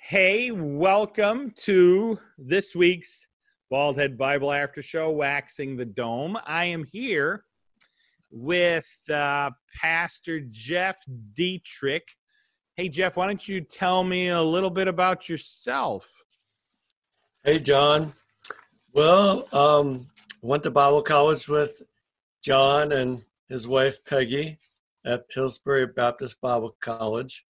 Hey, welcome to this week's Baldhead Bible After Show, Waxing the Dome. I am here with Pastor Jeff Dietrich. Hey, Jeff, why don't you tell me a little bit about yourself? Hey, John. Well, went to Bible college with John and his wife, Peggy, at Pillsbury Baptist Bible College.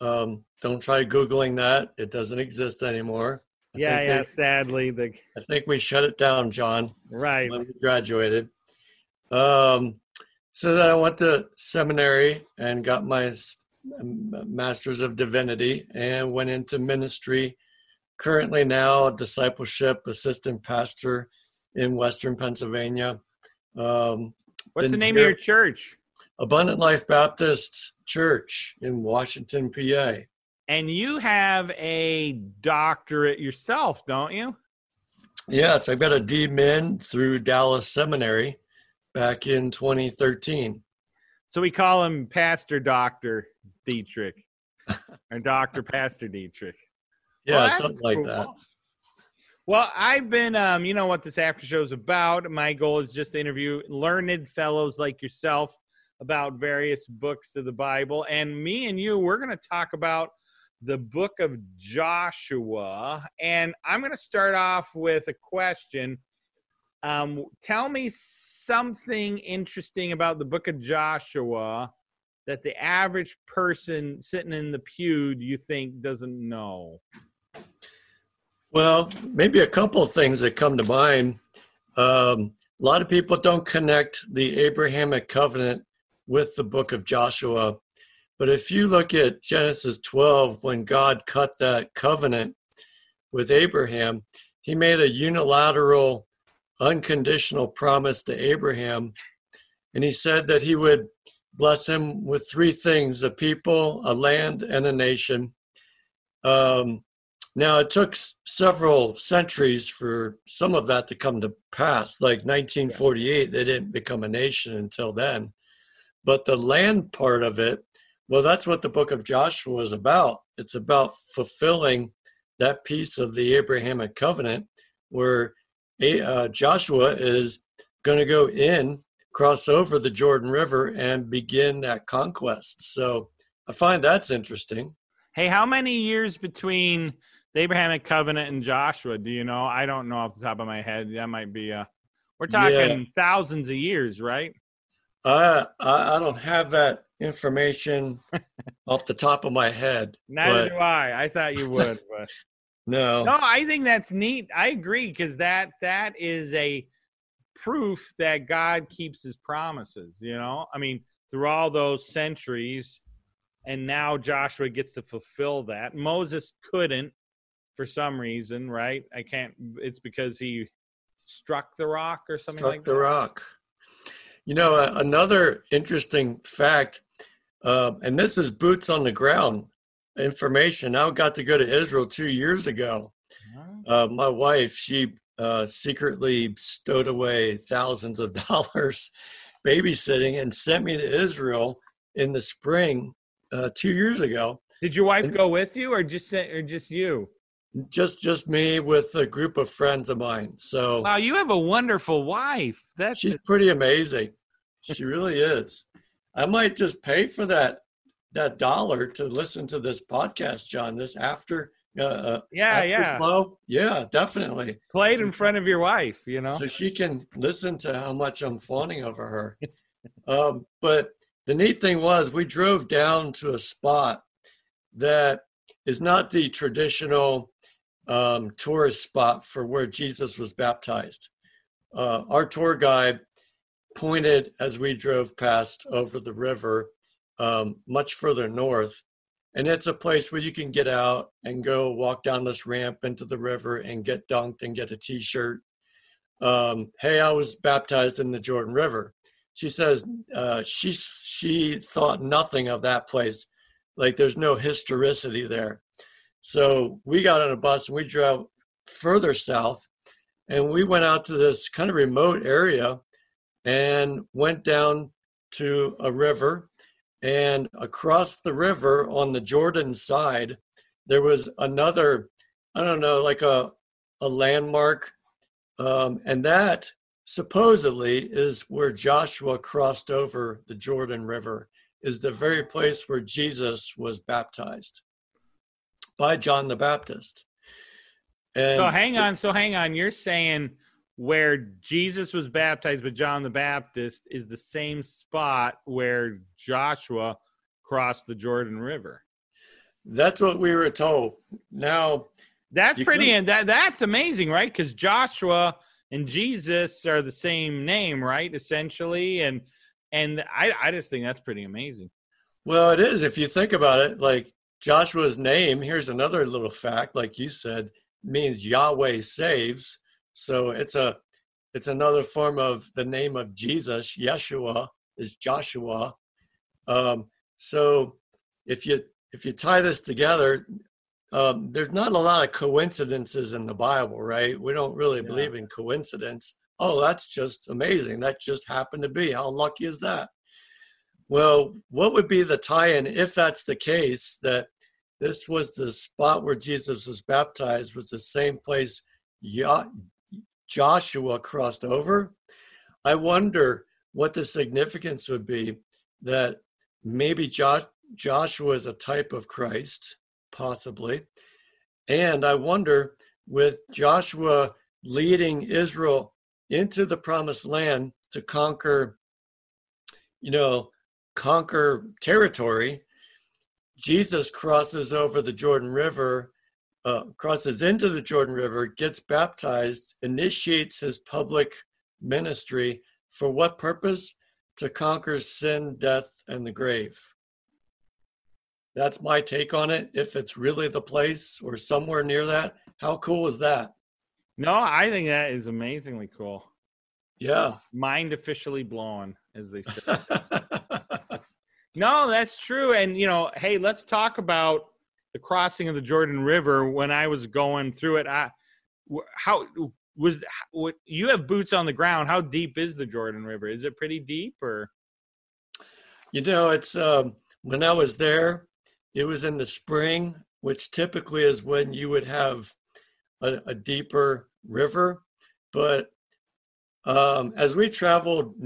Don't try Googling that. It doesn't exist anymore. Sadly. I think we shut it down, John. Right. When we graduated. So then I went to seminary and got my Master's of Divinity and went into ministry. Currently now a discipleship assistant pastor in Western Pennsylvania. What's the name of your church? Abundant Life Baptist Church in Washington, PA. And you have a doctorate yourself, don't you? Yes, I got a D.Min. Through Dallas Seminary back in 2013. So we call him Pastor Dr. Dietrich, or Dr. Pastor Dietrich. Yeah, well, something like cool. That. Well, I've been, you know what this after show is about. My goal is just to interview learned fellows like yourself about various books of the Bible. And me and you, we're going to talk about the book of Joshua. And I'm going to start off with a question. Tell me something interesting about the book of Joshua that the average person sitting in the pew, you think, doesn't know. Well, maybe a couple of things that come to mind. A lot of people don't connect the Abrahamic covenant with the book of Joshua. But if you look at Genesis 12, when God cut that covenant with Abraham, he made a unilateral, unconditional promise to Abraham. And he said that he would bless him with three things: a people, a land, and a nation. Now, it took several centuries for some of that to come to pass. Like 1948, they didn't become a nation until then. But the land part of it, well, that's what the book of Joshua is about. It's about fulfilling that piece of the Abrahamic covenant where Joshua is going to go in, cross over the Jordan River, and begin that conquest. So I find that's interesting. Hey, how many years between the Abrahamic covenant and Joshua, do you know? I don't know off the top of my head. That might be we're talking thousands of years, right? I don't have that information off the top of my head. Neither do I. I thought you would. But. No, I think that's neat. I agree, because that is a proof that God keeps his promises, you know? I mean, through all those centuries, and now Joshua gets to fulfill that. Moses couldn't for some reason, right? It's because he struck the rock or something like that? Struck the rock. You know, another interesting fact, and this is boots on the ground information. I got to go to Israel 2 years ago. My wife, she secretly stowed away thousands of dollars babysitting and sent me to Israel in the spring 2 years ago. Did your wife go with you, or just you? Just me with a group of friends of mine. So wow, you have a wonderful wife. She's pretty amazing. She really is. I might just pay for that dollar to listen to this podcast, John. This after flow. Yeah, definitely. Played in front of your wife, you know, so she can listen to how much I'm fawning over her. But the neat thing was, we drove down to a spot that is not the traditional tourist spot for where Jesus was baptized. Our tour guide pointed as we drove past over the river, much further north, And it's a place where you can get out and go walk down this ramp into the river and get dunked and get a t-shirt. Hey, I was baptized in the Jordan River. She says she thought nothing of that place. Like, there's no historicity there. So we got on a bus and we drove further south, and we went out to this kind of remote area and went down to a river. And across the river on the Jordan side, there was another, I don't know, like a landmark. And that supposedly is where Joshua crossed over the Jordan River, is the very place where Jesus was baptized by John the Baptist. And so hang on. You're saying where Jesus was baptized by John the Baptist is the same spot where Joshua crossed the Jordan River. That's what we were told. Now, that's pretty, and that's amazing, right? Because Joshua and Jesus are the same name, right? Essentially, and I just think that's pretty amazing. Well, it is if you think about it. Like Joshua's name, here's another little fact. Like you said, means Yahweh saves. So it's another form of the name of Jesus. Yeshua is Joshua. So if you tie this together. There's not a lot of coincidences in the Bible, right? We don't really believe in coincidence. Oh, that's just amazing. That just happened to be. How lucky is that? Well, what would be the tie-in if that's the case, that this was the spot where Jesus was baptized, was the same place Joshua crossed over? I wonder what the significance would be that maybe Joshua is a type of Christ, possibly. And I wonder, with Joshua leading Israel into the promised land to conquer territory, Jesus crosses over the Jordan River, crosses into the Jordan River, gets baptized, initiates his public ministry. For what purpose? To conquer sin, death, and the grave. That's my take on it. If it's really the place or somewhere near that, how cool is that? No, I think that is amazingly cool. Yeah. Mind officially blown, as they say. No, that's true. And, hey, let's talk about the crossing of the Jordan River. When I was going through it, you have boots on the ground. How deep is the Jordan River? Is it pretty deep or? It's when I was there, it was in the spring, which typically is when you would have a deeper river. But as we traveled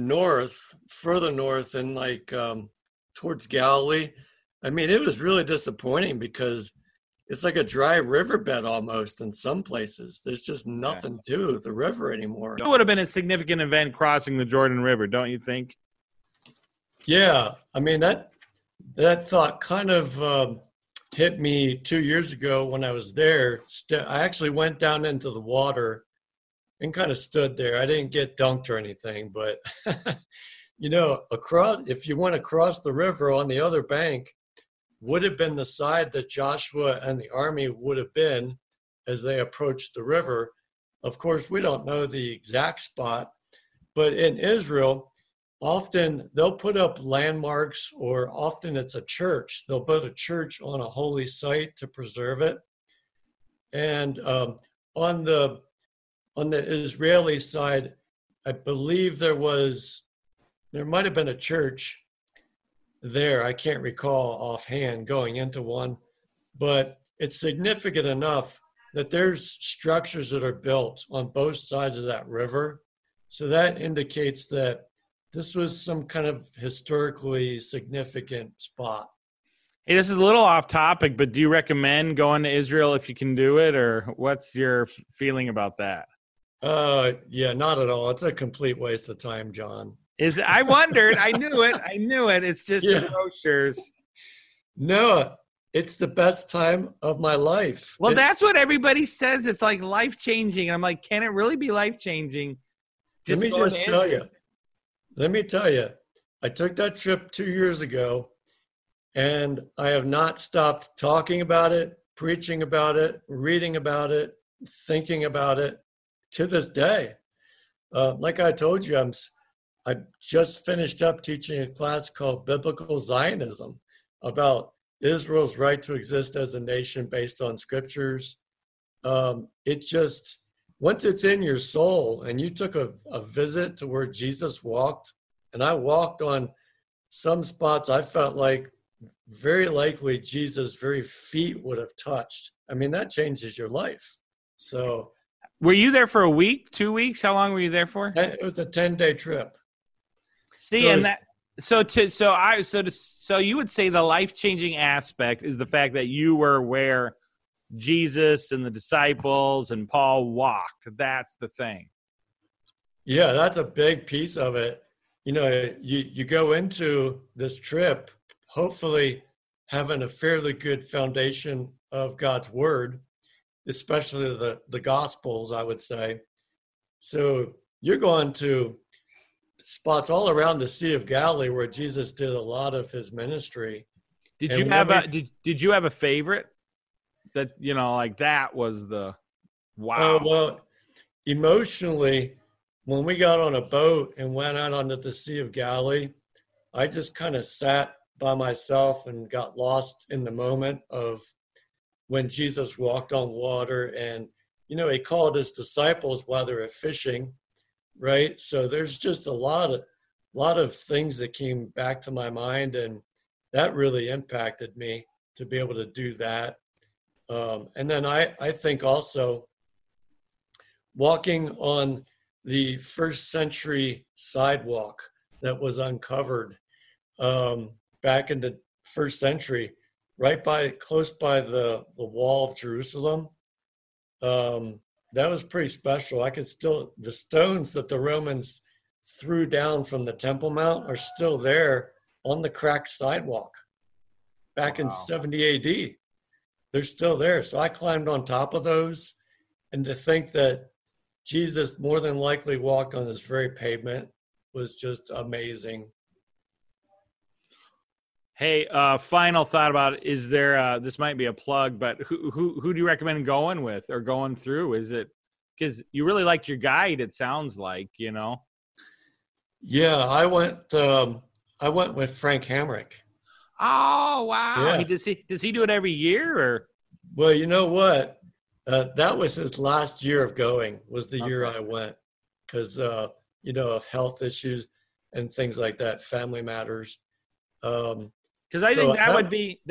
further north and towards Galilee, it was really disappointing because it's like a dry riverbed almost in some places. There's just nothing to the river anymore. It would have been a significant event crossing the Jordan River, don't you think? Yeah, that thought kind of hit me 2 years ago when I was there. I actually went down into the water and kind of stood there. I didn't get dunked or anything, but, if you went across the river on the other bank, would have been the side that Joshua and the army would have been as they approached the river. Of course, we don't know the exact spot, but in Israel, often they'll put up landmarks, or often it's a church. They'll build a church on a holy site to preserve it. And on the Israeli side, I believe there might have been a church there. I can't recall offhand going into one, but it's significant enough that there's structures that are built on both sides of that river. So that indicates that this was some kind of historically significant spot. Hey, this is a little off topic, but do you recommend going to Israel if you can do it, or what's your feeling about that? Yeah, not at all. It's a complete waste of time, John. I wondered. I knew it. It's just the brochures. No, it's the best time of my life. Well, that's what everybody says. It's like life-changing. I'm like, can it really be life-changing? Let me tell you, I took that trip 2 years ago, And I have not stopped talking about it, preaching about it, reading about it, thinking about it to this day. Like I told you, I just finished up teaching a class called Biblical Zionism about Israel's right to exist as a nation based on scriptures. It just, once it's in your soul and you took a visit to where Jesus walked, and I walked on some spots I felt like very likely Jesus' very feet would have touched. I mean, that changes your life. So were you there for a week, 2 weeks? How long were you there for? It was a 10-day trip. See, so and that, so you would say the life-changing aspect is the fact that you were where Jesus and the disciples and Paul walked. That's the thing. Yeah, that's a big piece of it. You know, you go into this trip hopefully having a fairly good foundation of God's word, especially the Gospels, I would say. So you're going to spots all around the Sea of Galilee where Jesus did a lot of his ministry. Did you have a favorite that, you know, like that was the wow? Oh, well, emotionally, when we got on a boat and went out onto the Sea of Galilee, I just kind of sat by myself and got lost in the moment of when Jesus walked on water. And, you know, he called his disciples while they were fishing, right? So there's just a lot of things that came back to my mind, and that really impacted me to be able to do that. And then I think also walking on the first century sidewalk that was uncovered, back in the first century, right close by the wall of Jerusalem. That was pretty special. The stones that the Romans threw down from the Temple Mount are still there on the cracked sidewalk back in 70 AD. They're still there. So I climbed on top of those, and to think that Jesus more than likely walked on this very pavement was just amazing. Hey, final thought about it. Is there, this might be a plug, but who do you recommend going with or going through? Is it, because you really liked your guide, it sounds like, you know? Yeah, I went with Frank Hamrick. Oh, wow. Yeah. Does he do it every year? Or? Well, you know what? That was his last year of going, was the year I went, because, you know, of health issues and things like that, family matters. Because I think that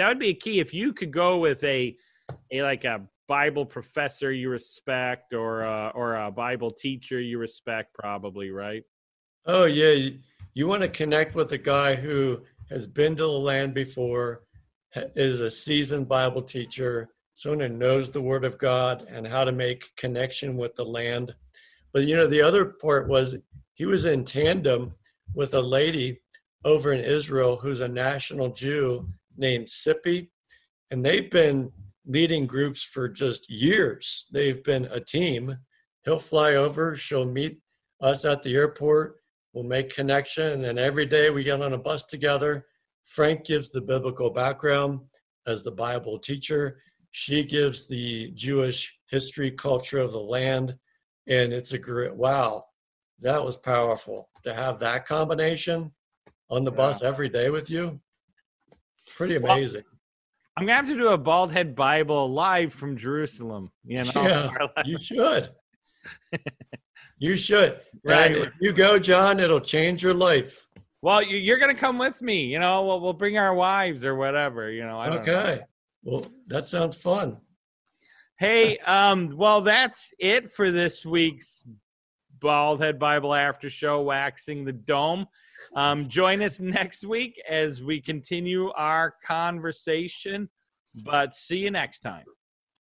would be a key if you could go with a Bible professor you respect or a Bible teacher you respect, probably, right? Oh yeah, you want to connect with a guy who has been to the land before, is a seasoned Bible teacher, someone who knows the Word of God and how to make connection with the land. But you know, the other part was he was in tandem with a lady over in Israel who's a national Jew named Sippy, and they've been leading groups for just years. They've been a team. He'll fly over, she'll meet us at the airport, we'll make connection, and then every day we get on a bus together. Frank gives the biblical background as the Bible teacher. She gives the Jewish history, culture of the land, and it's a great, wow, that was powerful to have that combination on the bus every day with you. Pretty amazing. Well, I'm going to have to do a Baldhead Bible live from Jerusalem. You know? Yeah, you should. You should. Right. And if you go, John, it'll change your life. Well, you're going to come with me. You know, we'll bring our wives or whatever. You know, I don't know. Well, that sounds fun. Hey, well, that's it for this week's Baldhead Bible After Show, Waxing the Dome. Join us next week as we continue our conversation, but see you next time.